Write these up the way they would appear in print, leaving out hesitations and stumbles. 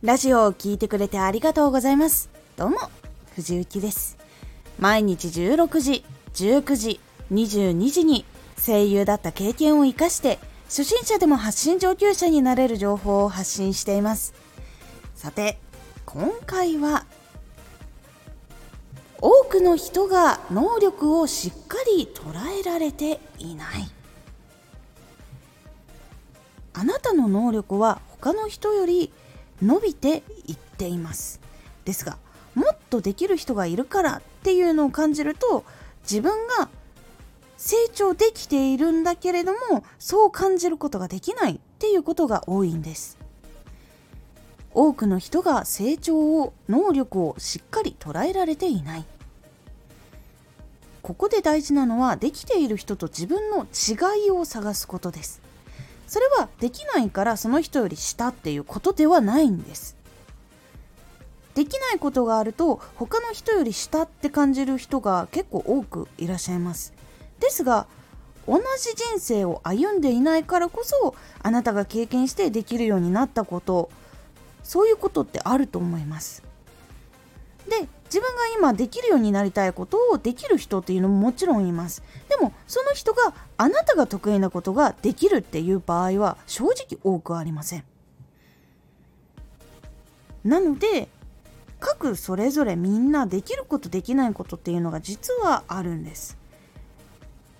ラジオを聞いてくれてありがとうございます。どうも藤幸です。毎日16時、19時、22時に声優だった経験を生かして初心者でも発信上級者になれる情報を発信しています。さて今回は、多くの人が能力をしっかり捉えられていない。あなたの能力は他の人より伸びていっています。ですがもっとできる人がいるからっていうのを感じると、自分が成長できているんだけれどもそう感じることができないっていうことが多いんです。多くの人が成長を、能力をしっかり捉えられていない。ここで大事なのは、できている人と自分の違いを探すことです。それはできないからその人より下っていうことではないんです。できないことがあると他の人より下って感じる人が結構多くいらっしゃいます。ですが同じ人生を歩んでいないからこそ、あなたが経験してできるようになったこと、そういうことってあると思います。で、自分が今できるようになりたいことをできる人っていうのももちろんいます。でもその人があなたが得意なことができるっていう場合は正直多くありません。なので各それぞれみんなできることできないことっていうのが実はあるんです。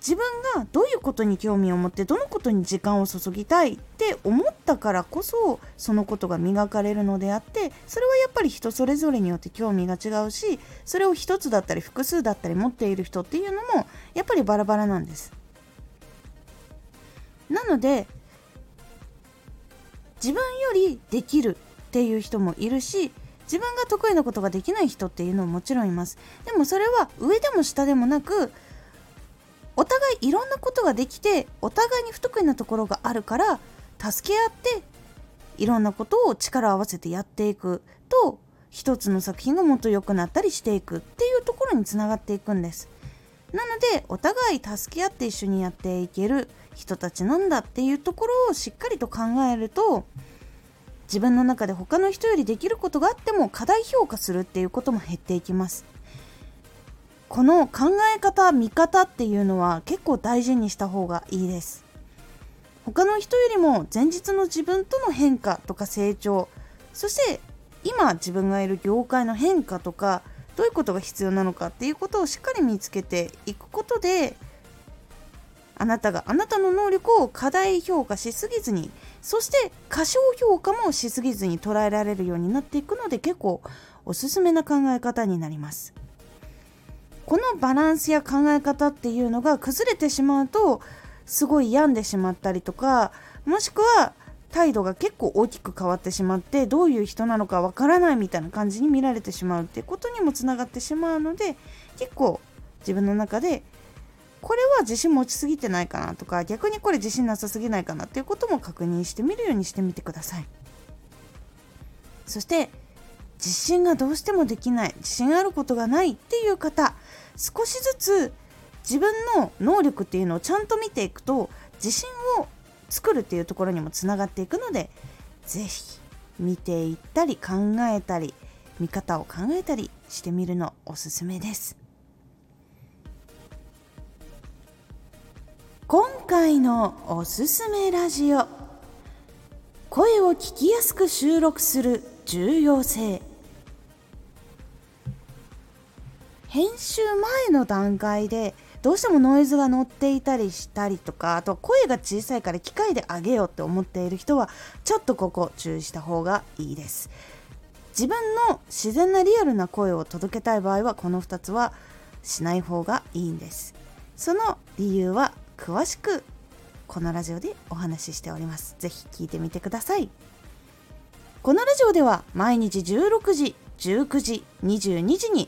自分がどういうことに興味を持ってどのことに時間を注ぎたいって思ったからこそ、そのことが磨かれるのであって、それはやっぱり人それぞれによって興味が違うし、それを一つだったり複数だったり持っている人っていうのもやっぱりバラバラなんです。なので自分よりできるっていう人もいるし、自分が得意なことができない人っていうのももちろんいます。でもそれは上でも下でもなく、お互いいろんなことができて、お互いに不得意なところがあるから助け合っていろんなことを力を合わせてやっていくと、一つの作品がもっと良くなったりしていくっていうところにつながっていくんです。なのでお互い助け合って一緒にやっていける人たちなんだっていうところをしっかりと考えると、自分の中で他の人よりできることがあっても過大評価するっていうことも減っていきます。この考え方、見方っていうのは結構大事にした方がいいです。他の人よりも前日の自分との変化とか成長、そして今自分がいる業界の変化とか、どういうことが必要なのかっていうことをしっかり見つけていくことで、あなたがあなたの能力を過大評価しすぎずに、そして過小評価もしすぎずに捉えられるようになっていくので、結構おすすめな考え方になります。このバランスや考え方っていうのが崩れてしまうと、すごい病んでしまったりとか、もしくは態度が結構大きく変わってしまって、どういう人なのかわからないみたいな感じに見られてしまうってことにもつながってしまうので、結構自分の中でこれは自信持ちすぎてないかなとか、逆にこれ自信なさすぎないかなっていうことも確認してみるようにしてみてください。そして自信がどうしてもできない、自信あることがないっていう方、少しずつ自分の能力っていうのをちゃんと見ていくと、自信を作るっていうところにもつながっていくので、ぜひ見ていったり考えたり見方を考えたりしてみるのおすすめです。今回のおすすめラジオ、声を聞きやすく収録する重要性。編集前の段階でどうしてもノイズが乗っていたりしたりとか、あとは声が小さいから機械で上げようって思っている人はちょっとここ注意した方がいいです。自分の自然なリアルな声を届けたい場合はこの2つはしない方がいいんです。その理由は詳しくこのラジオでお話ししております。ぜひ聞いてみてください。このラジオでは毎日16時、19時、22時に